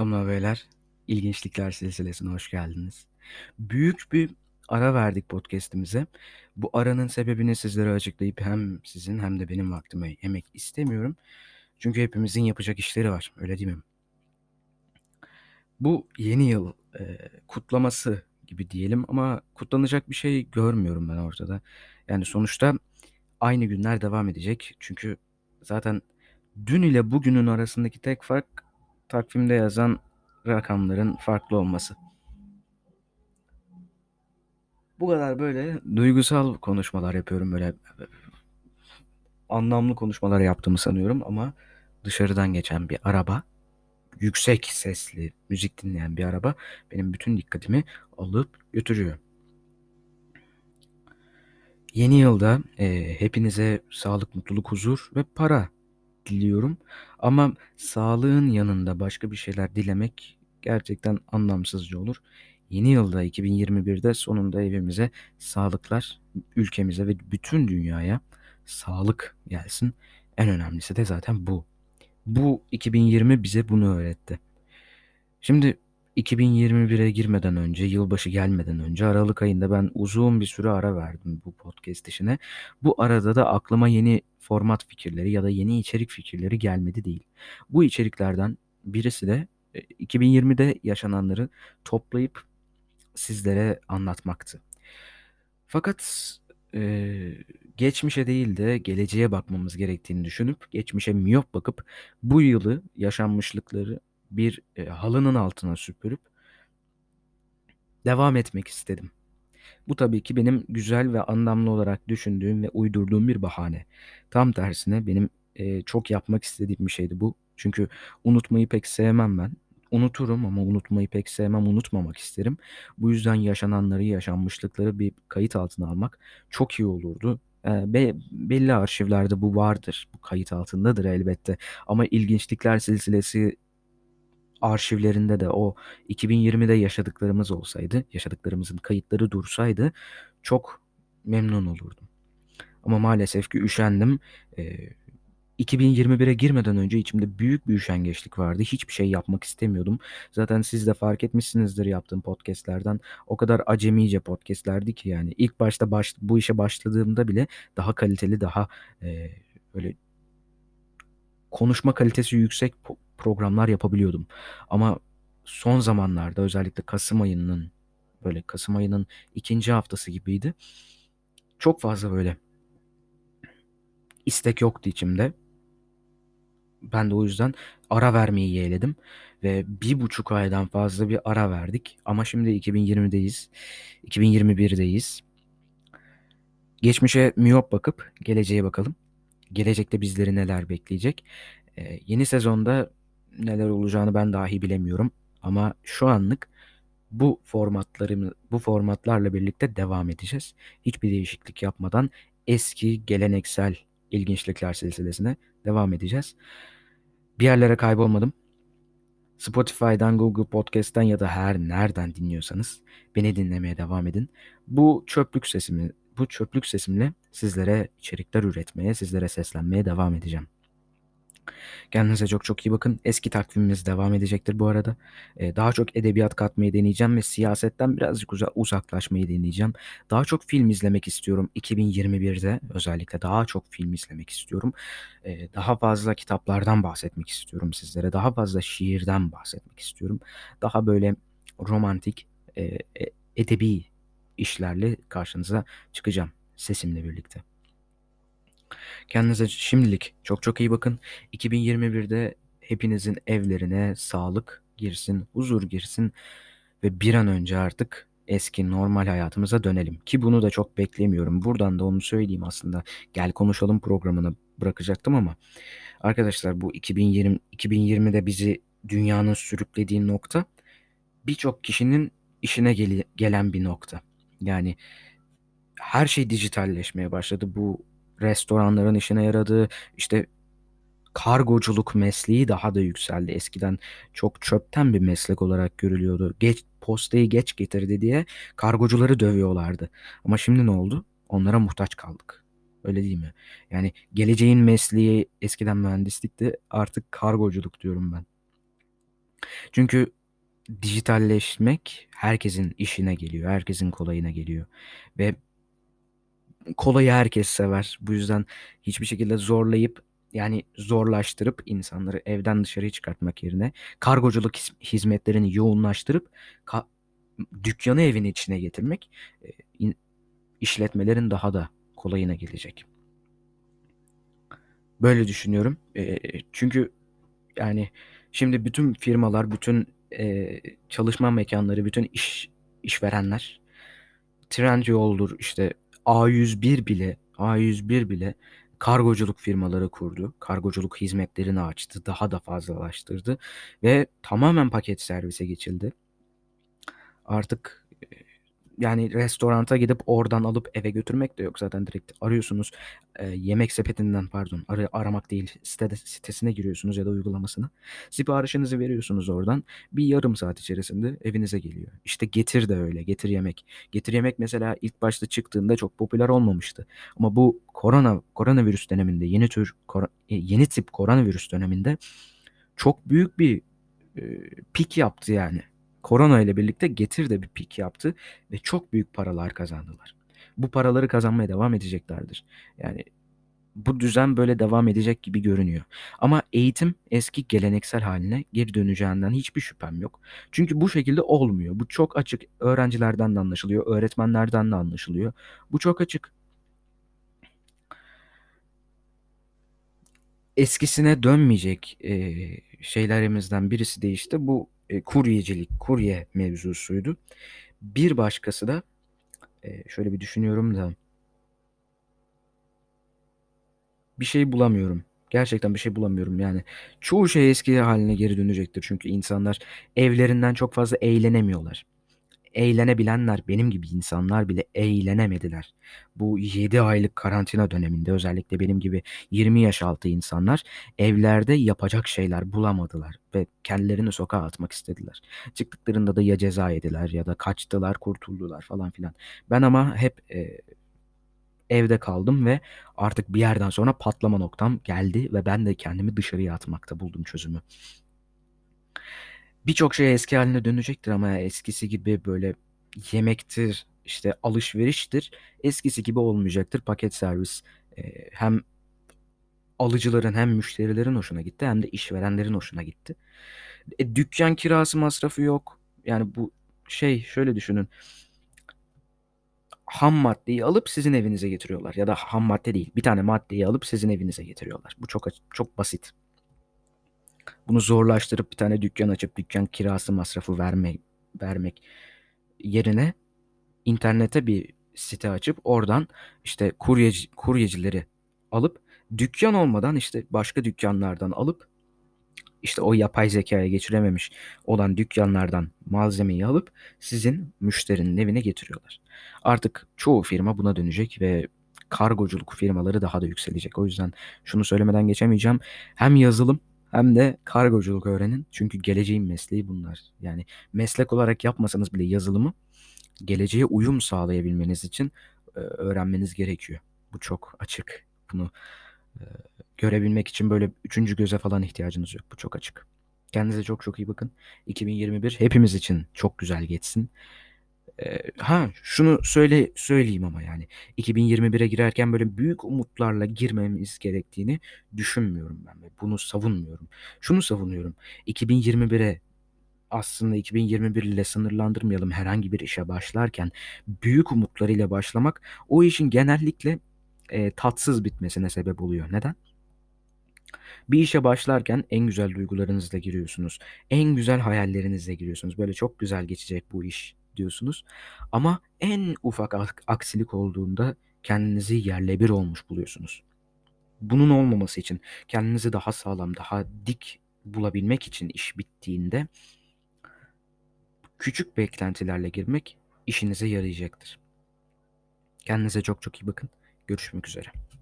Hanımlar beyler, ilginçlikler silsilesine hoş geldiniz. Büyük bir ara verdik podcast'imize. Bu aranın sebebini sizlere açıklayıp hem sizin hem de benim vaktime yemek istemiyorum. Çünkü hepimizin yapacak işleri var, öyle değil mi? Bu yeni yıl kutlaması gibi diyelim ama kutlanacak bir şey görmüyorum ben ortada. Yani sonuçta aynı günler devam edecek. Çünkü zaten dün ile bugünün arasındaki tek fark takvimde yazan rakamların farklı olması. Bu kadar böyle duygusal konuşmalar yapıyorum, böyle anlamlı konuşmalar yaptığımı sanıyorum ama dışarıdan geçen bir araba, yüksek sesli müzik dinleyen bir araba benim bütün dikkatimi alıp götürüyor. Yeni yılda hepinize sağlık, mutluluk, huzur ve para diliyorum. Ama sağlığın yanında başka bir şeyler dilemek gerçekten anlamsızca olur. Yeni yılda 2021'de sonunda evimize sağlıklar, ülkemize ve bütün dünyaya sağlık gelsin. En önemlisi de zaten bu. Bu 2020 bize bunu öğretti. Şimdi 2021'e girmeden önce, yılbaşı gelmeden önce Aralık ayında ben uzun bir süre ara verdim bu podcast işine. Bu arada da aklıma yeni format fikirleri ya da yeni içerik fikirleri gelmedi değil. Bu içeriklerden birisi de 2020'de yaşananları toplayıp sizlere anlatmaktı. Fakat geçmişe değil de geleceğe bakmamız gerektiğini düşünüp, geçmişe miyop bakıp bu yılı, yaşanmışlıkları bir halının altına süpürüp devam etmek istedim. Bu tabii ki benim güzel ve anlamlı olarak düşündüğüm ve uydurduğum bir bahane. Tam tersine benim çok yapmak istediğim bir şeydi bu. Çünkü unutmayı pek sevmem ben. Unuturum ama unutmayı pek sevmem, unutmamak isterim. Bu yüzden yaşananları, yaşanmışlıkları bir kayıt altına almak çok iyi olurdu. Belli arşivlerde bu vardır, bu kayıt altındadır elbette. Ama ilginçlikler silsilesi arşivlerinde de o 2020'de yaşadıklarımız olsaydı, yaşadıklarımızın kayıtları dursaydı çok memnun olurdum. Ama maalesef ki üşendim. 2021'e girmeden önce içimde büyük bir üşengeçlik vardı. Hiçbir şey yapmak istemiyordum. Zaten siz de fark etmişsinizdir yaptığım podcastlerden. O kadar acemice podcastlerdi ki yani. İlk başta bu işe başladığımda bile daha kaliteli, daha böyle konuşma kalitesi yüksek programlar yapabiliyordum. Ama son zamanlarda özellikle Kasım ayının ikinci haftası gibiydi. Çok fazla böyle istek yoktu içimde. Ben de o yüzden ara vermeyi yeğledim. Ve 1,5 aydan fazla bir ara verdik. Ama şimdi 2020'deyiz. 2021'deyiz. Geçmişe miyop bakıp geleceğe bakalım. Gelecekte bizleri neler bekleyecek? Yeni sezonda neler olacağını ben dahi bilemiyorum. Ama şu anlık bu formatlarla birlikte devam edeceğiz. Hiçbir değişiklik yapmadan eski geleneksel ilginçlikler silsilesine devam edeceğiz. Bir yerlere kaybolmadım. Spotify'dan, Google Podcast'ten ya da her nereden dinliyorsanız beni dinlemeye devam edin. Bu çöplük sesimle sizlere içerikler üretmeye, sizlere seslenmeye devam edeceğim. Kendinize çok çok iyi bakın. Eski takvimimiz devam edecektir bu arada. Daha çok edebiyat katmayı deneyeceğim ve siyasetten birazcık uzaklaşmayı deneyeceğim. Daha çok film izlemek istiyorum 2021'de. Özellikle daha çok film izlemek istiyorum. Daha fazla kitaplardan bahsetmek istiyorum sizlere. Daha fazla şiirden bahsetmek istiyorum. Daha böyle romantik, edebi işlerle karşınıza çıkacağım sesimle birlikte. Kendinize şimdilik çok çok iyi bakın. 2021'de hepinizin evlerine sağlık girsin, huzur girsin ve bir an önce artık eski normal hayatımıza dönelim. Ki bunu da çok beklemiyorum. Buradan da onu söyleyeyim aslında. Gel konuşalım programını bırakacaktım ama arkadaşlar bu 2020'de bizi dünyanın sürüklediği nokta birçok kişinin işine gelen bir nokta. Yani her şey dijitalleşmeye başladı. Bu restoranların işine yaradı. İşte kargoculuk mesleği daha da yükseldi. Eskiden çok çöpten bir meslek olarak görülüyordu. Postayı geç getirdi diye kargocuları dövüyorlardı. Ama şimdi ne oldu? Onlara muhtaç kaldık. Öyle değil mi? Yani geleceğin mesleği eskiden mühendislikti. Artık kargoculuk diyorum ben. Çünkü dijitalleşmek herkesin işine geliyor, herkesin kolayına geliyor ve kolayı herkes sever. Bu yüzden hiçbir şekilde zorlayıp, yani zorlaştırıp insanları evden dışarıya çıkartmak yerine kargoculuk hizmetlerini yoğunlaştırıp dükkanı evin içine getirmek işletmelerin daha da kolayına gelecek. Böyle düşünüyorum. Çünkü yani şimdi bütün firmalar, bütün çalışma mekanları, bütün işverenler, Trendyol'dur, işte A101 bile kargoculuk firmaları kurdu. Kargoculuk hizmetlerini açtı, daha da fazlalaştırdı ve tamamen paket servise geçildi. Artık yani restoranta gidip oradan alıp eve götürmek de yok zaten, direkt arıyorsunuz yemek sepetinden, pardon, aramak değil, sitesine giriyorsunuz ya da uygulamasına, siparişinizi veriyorsunuz, oradan bir yarım saat içerisinde evinize geliyor. İşte Getir de öyle, Getir yemek mesela ilk başta çıktığında çok popüler olmamıştı ama bu koronavirüs döneminde, yeni tip koronavirüs döneminde çok büyük bir pik yaptı yani. Korona ile birlikte Getir de bir pik yaptı ve çok büyük paralar kazandılar. Bu paraları kazanmaya devam edeceklerdir. Yani bu düzen böyle devam edecek gibi görünüyor. Ama eğitim eski geleneksel haline geri döneceğinden hiçbir şüphem yok. Çünkü bu şekilde olmuyor. Bu çok açık. Öğrencilerden de anlaşılıyor, öğretmenlerden de anlaşılıyor. Bu çok açık. Eskisine dönmeyecek şeylerimizden birisi de işte bu kurye mevzusuydu. Bir başkası da şöyle bir düşünüyorum da bir şey bulamıyorum. Gerçekten bir şey bulamıyorum. Yani çoğu şey eski haline geri dönecektir. Çünkü insanlar evlerinden çok fazla eğlenemiyorlar. Eğlenebilenler, benim gibi insanlar bile eğlenemediler. Bu 7 aylık karantina döneminde özellikle benim gibi 20 yaş altı insanlar evlerde yapacak şeyler bulamadılar ve kendilerini sokağa atmak istediler. Çıktıklarında da ya ceza yediler ya da kaçtılar, kurtuldular falan filan. Ben ama hep evde kaldım ve artık bir yerden sonra patlama noktam geldi ve ben de kendimi dışarıya atmakta buldum çözümü. Birçok şey eski haline dönecektir ama eskisi gibi böyle yemektir, işte alışveriştir, eskisi gibi olmayacaktır. Paket servis hem alıcıların hem müşterilerin hoşuna gitti, hem de işverenlerin hoşuna gitti. Dükkan kirası masrafı yok. Yani bu şey, şöyle düşünün. Ham maddeyi alıp sizin evinize getiriyorlar ya da ham madde değil, bir tane maddeyi alıp sizin evinize getiriyorlar. Bu çok basit. Bunu zorlaştırıp bir tane dükkan açıp dükkan kirası masrafı vermek yerine internete bir site açıp oradan işte kuryecileri alıp, dükkan olmadan işte başka dükkanlardan alıp, işte o yapay zekaya geçirememiş olan dükkanlardan malzemeyi alıp sizin müşterinin evine getiriyorlar. Artık çoğu firma buna dönecek ve kargoculuk firmaları daha da yükselecek. O yüzden şunu söylemeden geçemeyeceğim. Hem yazılım hem de kargoculuk öğrenin. Çünkü geleceğin mesleği bunlar. Yani meslek olarak yapmasanız bile yazılımı geleceğe uyum sağlayabilmeniz için öğrenmeniz gerekiyor. Bu çok açık. Bunu görebilmek için böyle üçüncü göze falan ihtiyacınız yok. Bu çok açık. Kendinize çok çok iyi bakın. 2021 hepimiz için çok güzel geçsin. Şunu söyleyeyim ama yani 2021'e girerken böyle büyük umutlarla girmemiz gerektiğini düşünmüyorum ben ve bunu savunmuyorum. Şunu savunuyorum. 2021'e aslında 2021 ile sınırlandırmayalım. Herhangi bir işe başlarken büyük umutlarıyla başlamak o işin genellikle tatsız bitmesine sebep oluyor. Neden? Bir işe başlarken en güzel duygularınızla giriyorsunuz. En güzel hayallerinizle giriyorsunuz. Böyle çok güzel geçecek bu iş diyorsunuz. Ama en ufak aksilik olduğunda kendinizi yerle bir olmuş buluyorsunuz. Bunun olmaması için, kendinizi daha sağlam, daha dik bulabilmek için iş bittiğinde küçük beklentilerle girmek işinize yarayacaktır. Kendinize çok çok iyi bakın. Görüşmek üzere.